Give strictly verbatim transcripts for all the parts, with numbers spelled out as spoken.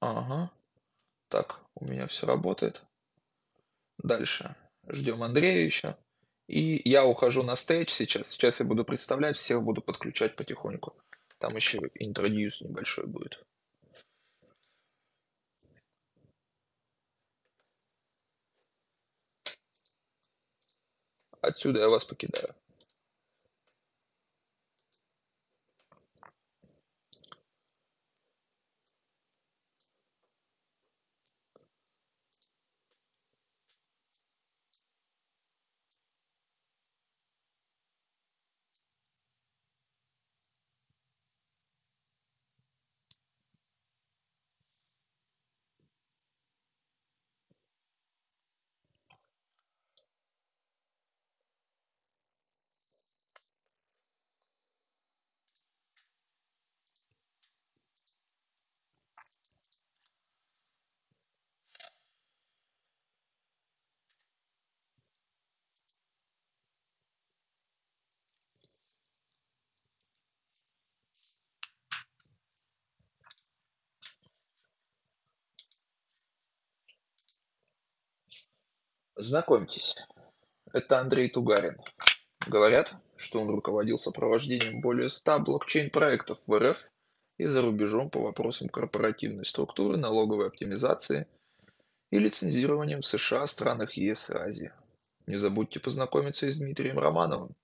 Ага. Так, у меня все работает. Дальше. Ждем Андрея еще. И я ухожу на стейдж сейчас. Сейчас я буду представлять, всех буду подключать потихоньку. Там еще интродюс небольшой будет. Отсюда я вас покидаю. Знакомьтесь, это Андрей Тугарин. Говорят, что он руководил сопровождением более ста блокчейн-проектов в эр эф и за рубежом по вопросам корпоративной структуры, налоговой оптимизации и лицензированием в США, странах ЕС и Азии. Не забудьте познакомиться и с Дмитрием Романовым,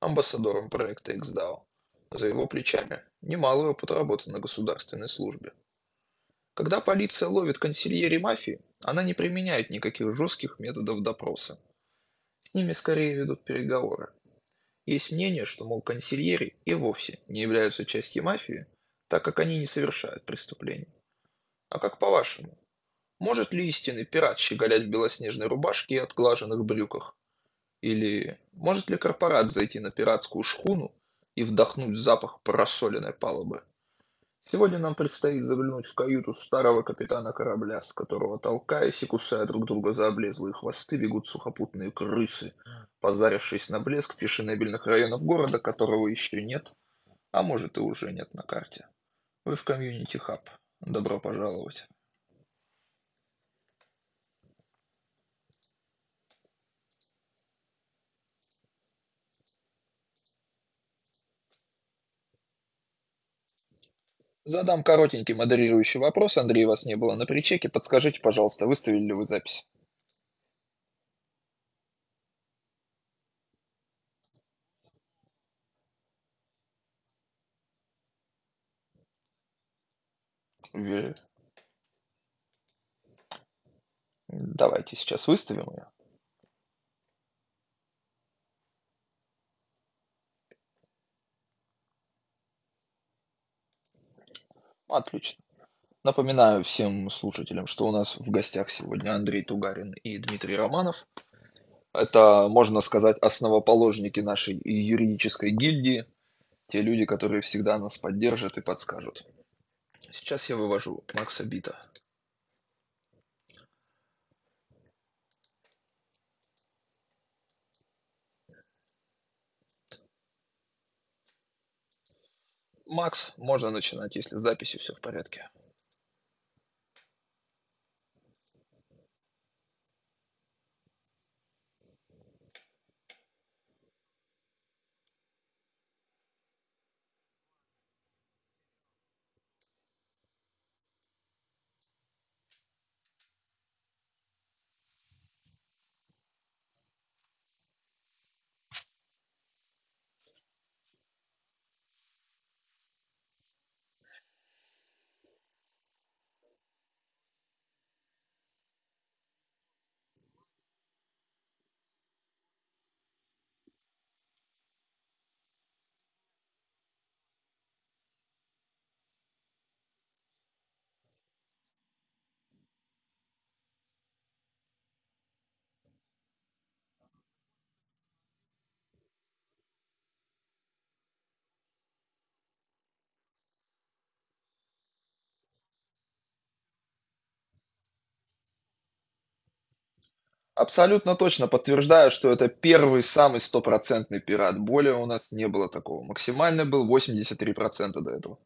амбассадором проекта икс дао. За его плечами немалый опыт работы на государственной службе. Когда полиция ловит консильери мафии, она не применяет никаких жестких методов допроса. С ними скорее ведут переговоры. Есть мнение, что, мол, консильери и вовсе не являются частью мафии, так как они не совершают преступлений. А как по-вашему, может ли истинный пират щеголять в белоснежной рубашке и отглаженных брюках? Или может ли корпорат зайти на пиратскую шхуну и вдохнуть запах просоленной палубы? Сегодня нам предстоит заглянуть в каюту старого капитана корабля, с которого, толкаясь и кусая друг друга за облезлые хвосты, бегут сухопутные крысы, позарившись на блеск фешенебельных районов города, которого еще нет, а может и уже нет на карте. Вы в комьюнити хаб. Добро пожаловать. Задам коротенький модерирующий вопрос. Андрей, вас не было на причеке. Подскажите, пожалуйста, выставили ли вы запись? Верю. Давайте сейчас выставим ее. Отлично. Напоминаю всем слушателям, что у нас в гостях сегодня Андрей Тугарин и Дмитрий Романов. Это, можно сказать, основоположники нашей юридической гильдии. Те люди, которые всегда нас поддержат и подскажут. Сейчас я вывожу Макса Бита. Макс, можно начинать, если с записью все в порядке. Абсолютно точно подтверждаю, что это первый самый стопроцентный пират. Более у нас не было такого. Максимально был восемьдесят три процента до этого.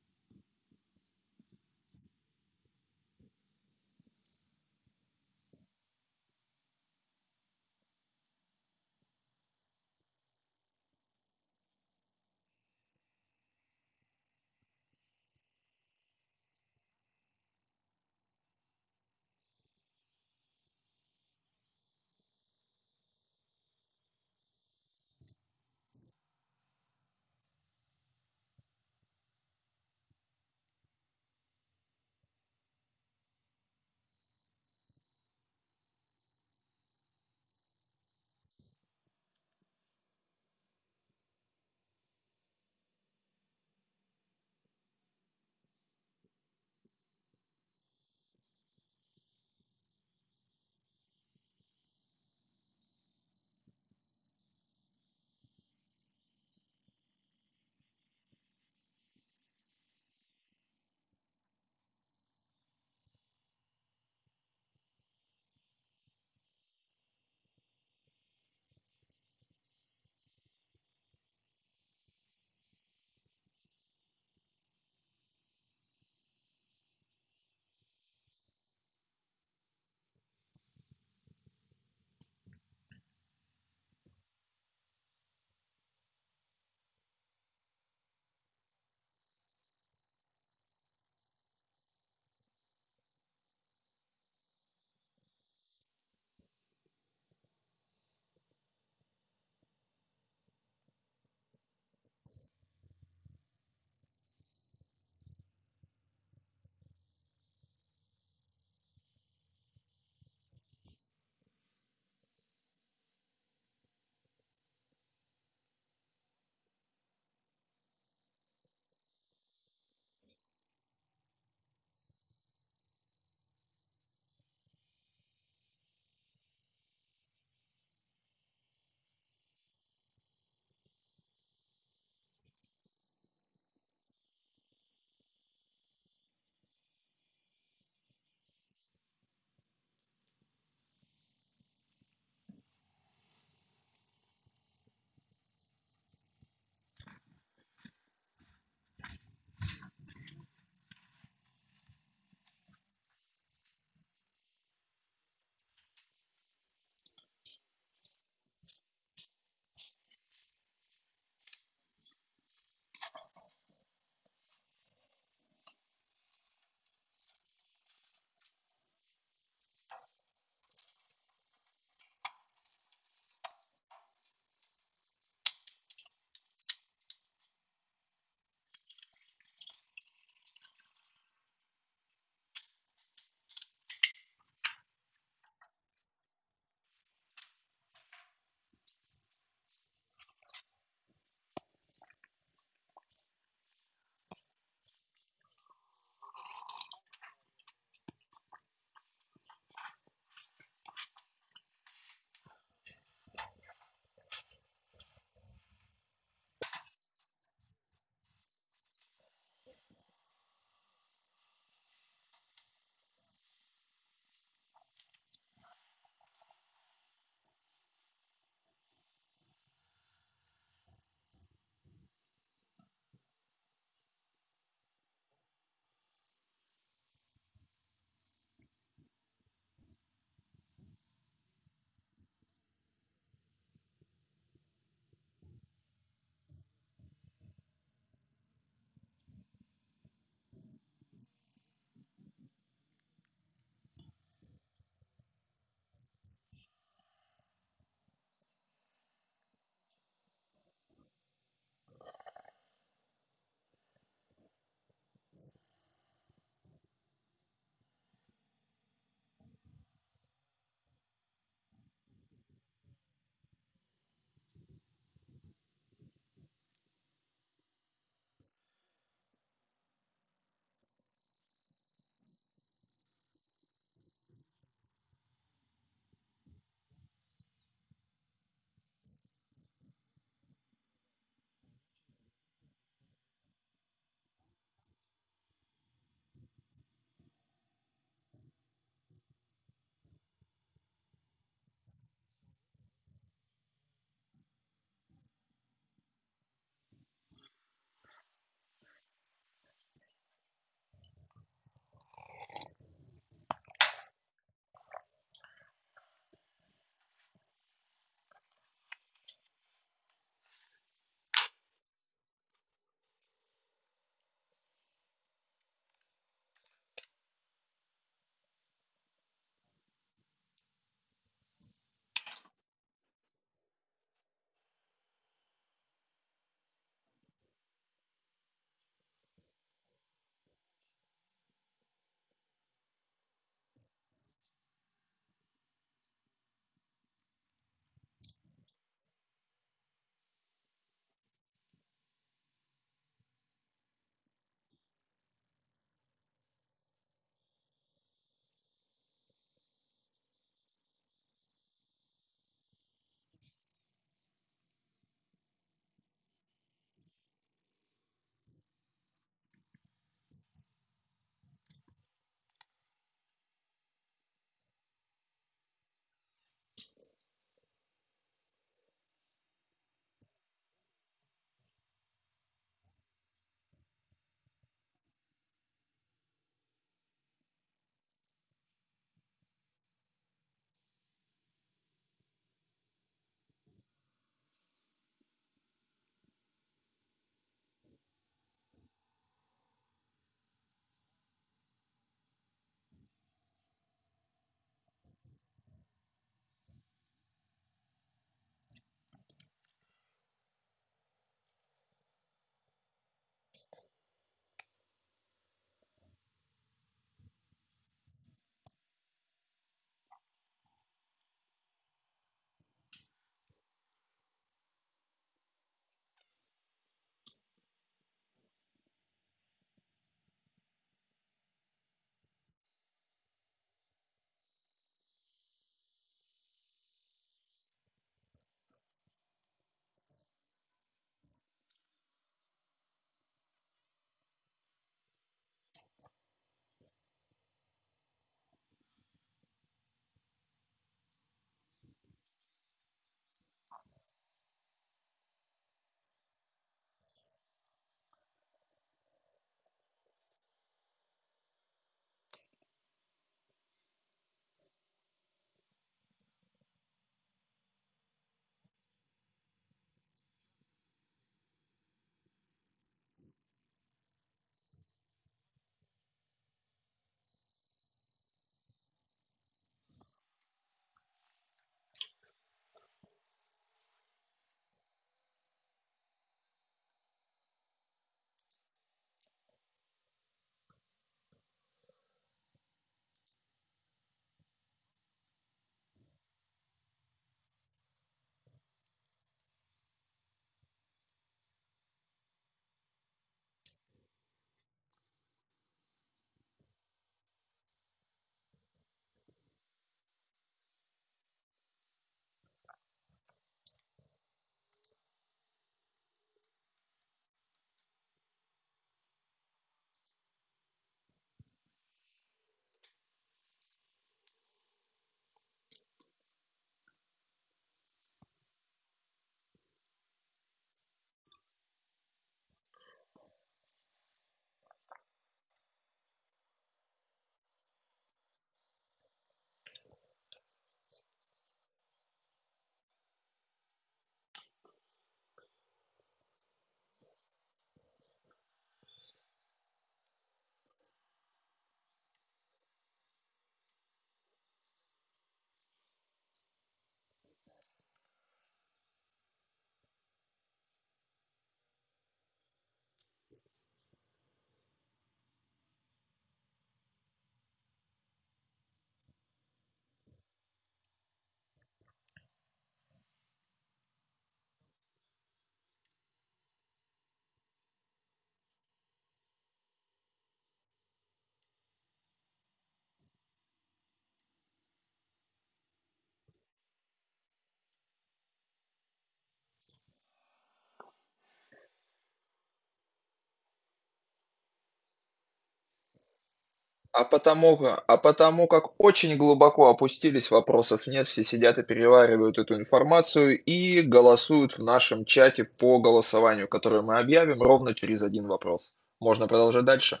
А потому, а потому как очень глубоко опустились, вопросов нет, все сидят и переваривают эту информацию и голосуют в нашем чате по голосованию, которое мы объявим ровно через один вопрос. Можно продолжать дальше.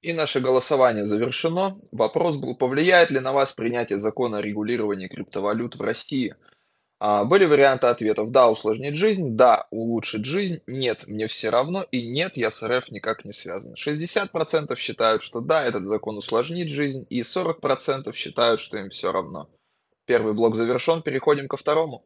И наше голосование завершено. Вопрос был, повлияет ли на вас принятие закона о регулировании криптовалют в России? А, были варианты ответов. Да, усложнит жизнь. Да, улучшит жизнь. Нет, мне все равно. И нет, я с РФ никак не связан. шестьдесят процентов считают, что да, этот закон усложнит жизнь. И сорок процентов считают, что им все равно. Первый блок завершен. Переходим ко второму.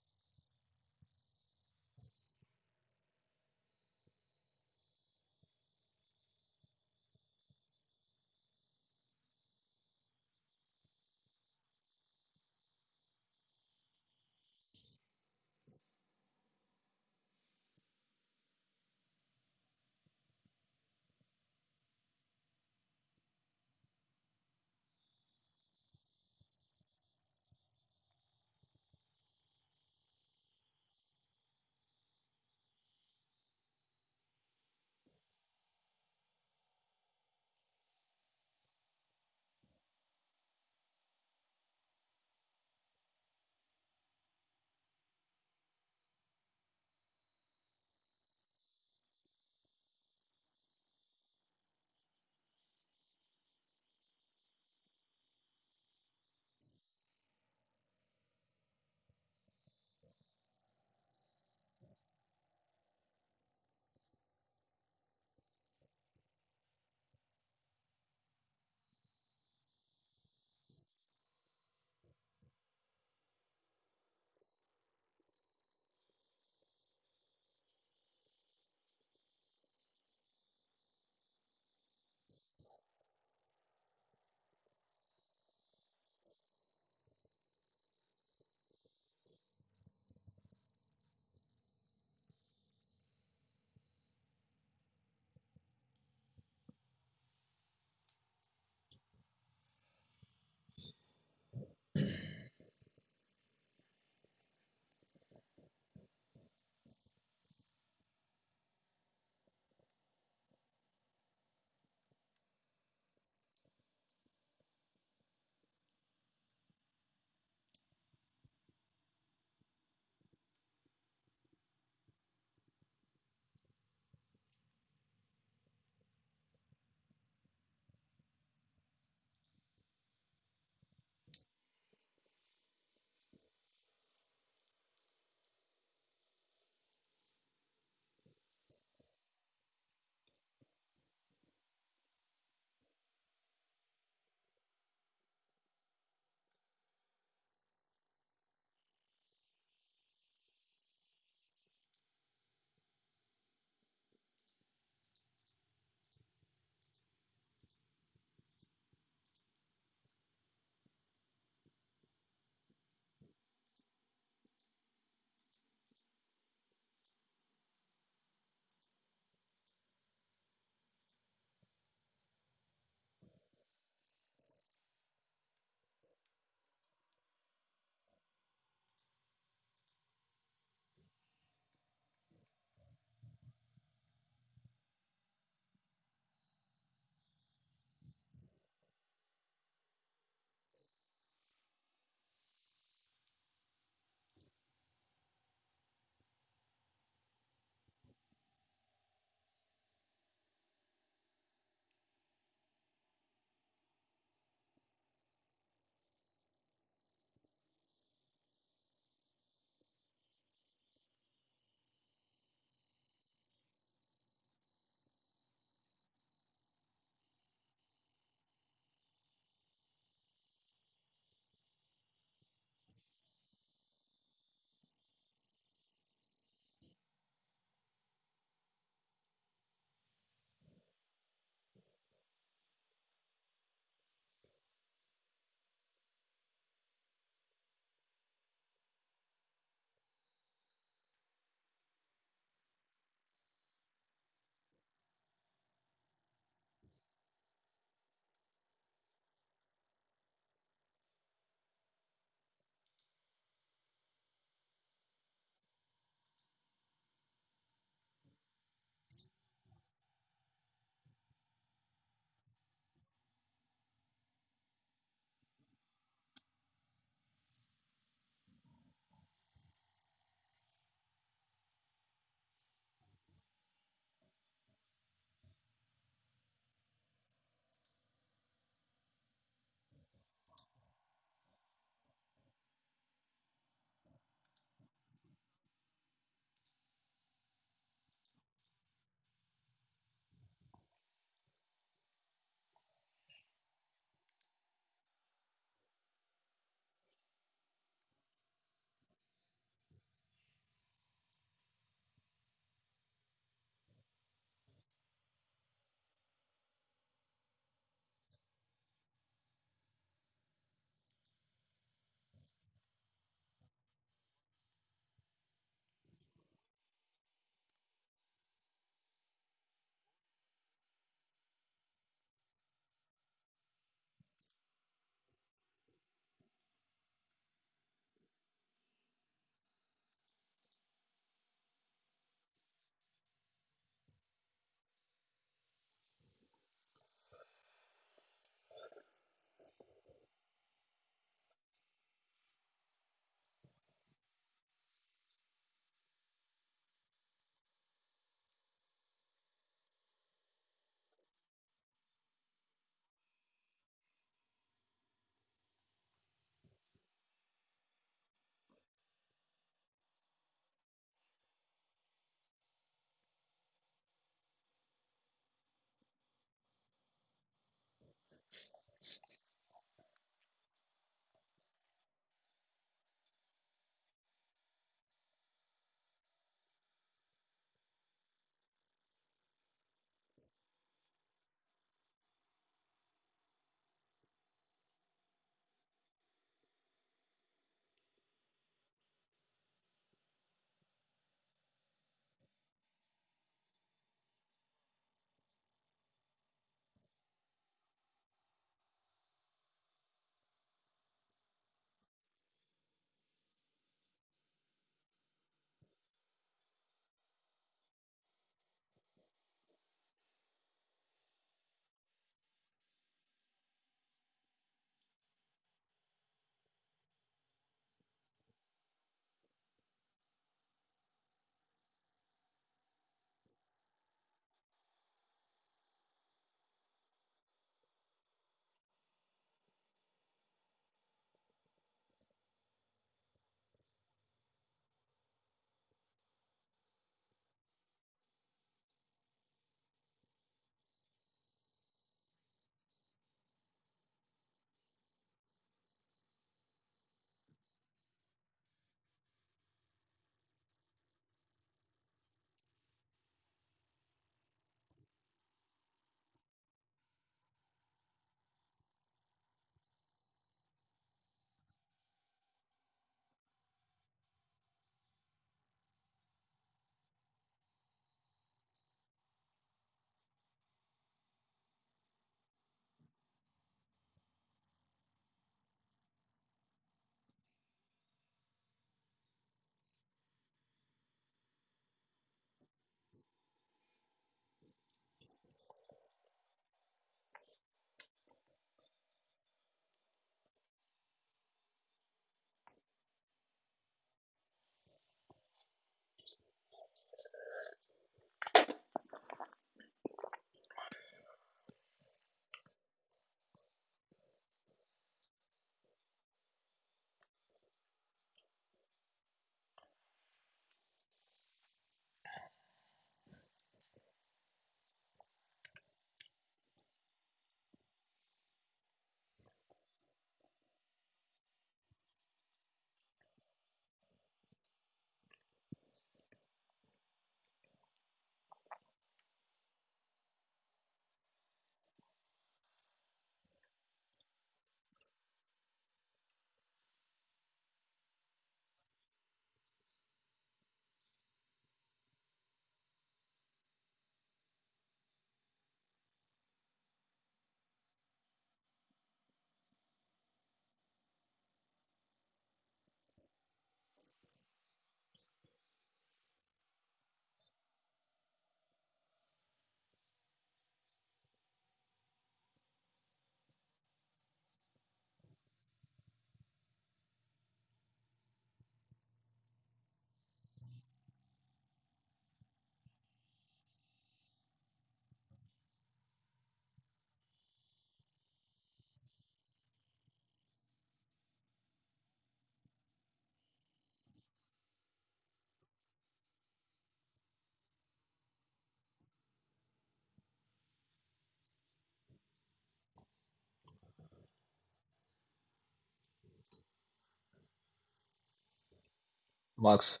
Макс.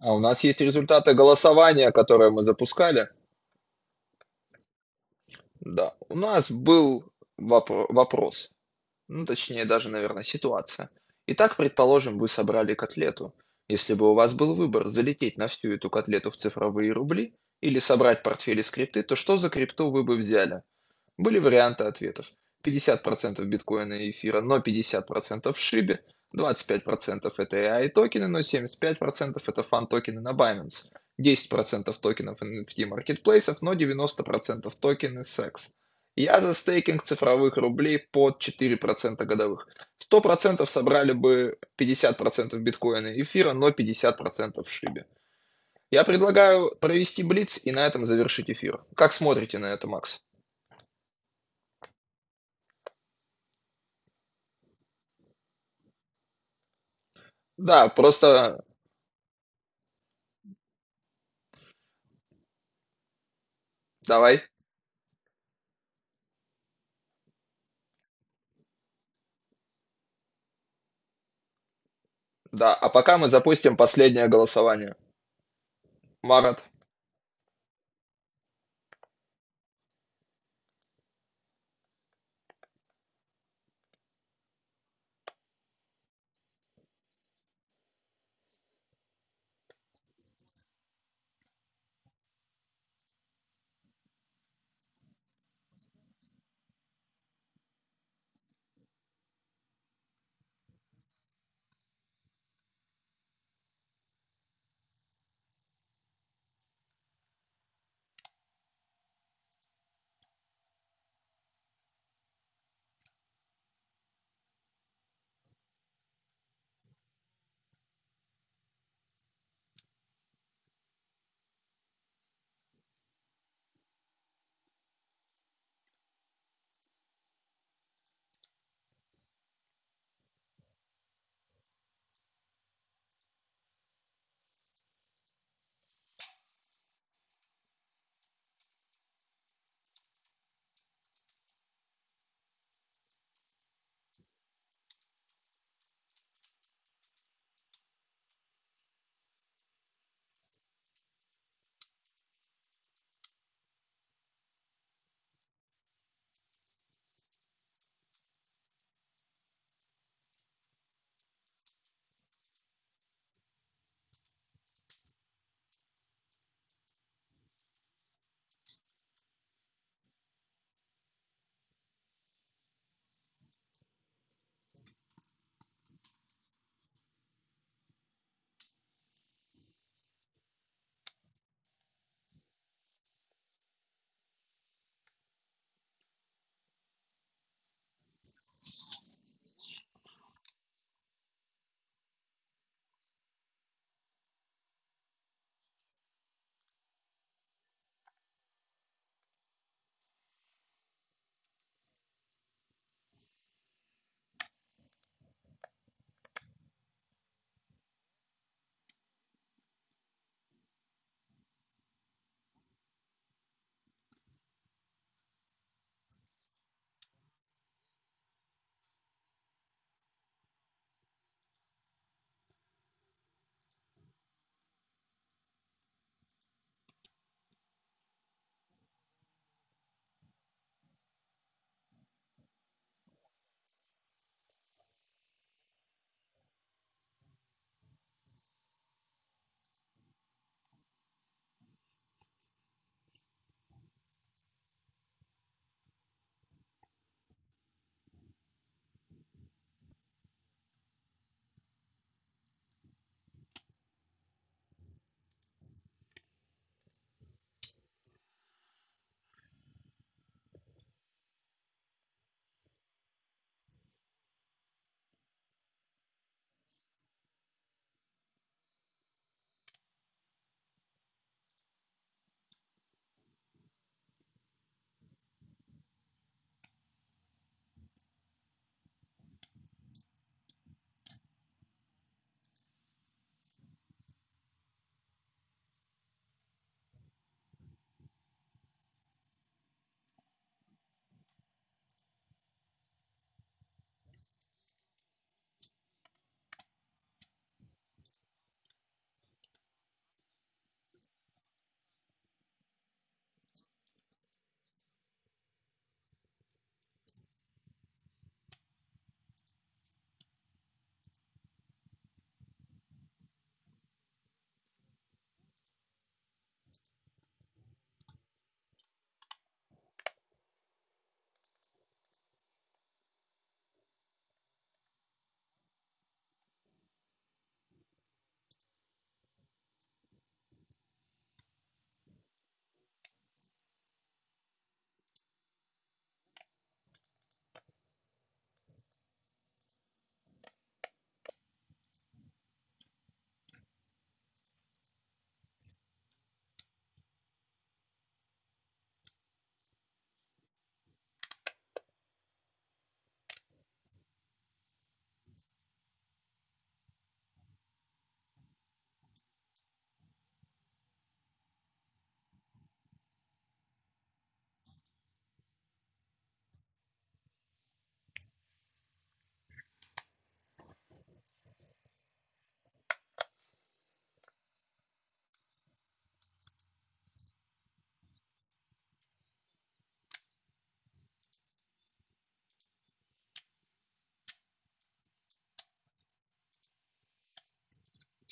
А у нас есть результаты голосования, которые мы запускали. Да, у нас был вопро- вопрос, ну точнее даже, наверное, ситуация. Итак, предположим, вы собрали котлету. Если бы у вас был выбор залететь на всю эту котлету в цифровые рубли или собрать портфель из крипты, то что за крипту вы бы взяли? Были варианты ответов. пятьдесят процентов биткоина и эфира, но пятьдесят процентов в шибе, двадцать пять процентов это эй ай токены, но семьдесят пять процентов это фан токены на Binance, десять процентов токенов эн эф ти маркетплейсов, но девяносто процентов токены секс. Я за стейкинг цифровых рублей под четыре процента годовых. сто процентов собрали бы пятьдесят процентов биткоина и эфира, но пятьдесят процентов в шибе. Я предлагаю провести блиц и на этом завершить эфир. Как смотрите на это, Макс? Да, просто... Давай. Да, а пока мы запустим последнее голосование. Марат.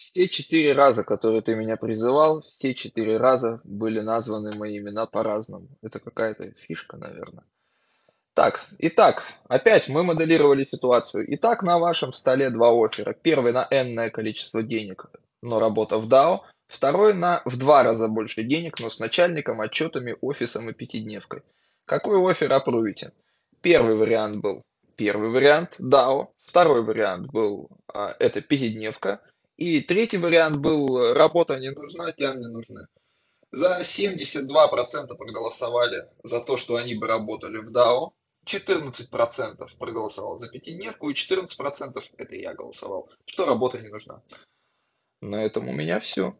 Все четыре раза, которые ты меня призывал, все четыре раза были названы мои имена по-разному. Это какая-то фишка, наверное. Так, итак, опять мы моделировали ситуацию. Итак, на вашем столе два оффера. Первый на энное количество денег, но работа в дао. Второй на в два раза больше денег, но с начальником, отчетами, офисом и пятидневкой. Какой оффер опровите? Первый вариант был. Первый вариант дао. Второй вариант был а, это пятидневка. И третий вариант был работа не нужна, тем не нужны. За семьдесят два процента проголосовали за то, что они бы работали в дао. четырнадцать процентов проголосовал за пятидневку и четырнадцать процентов это я голосовал, что работа не нужна. На этом у меня все.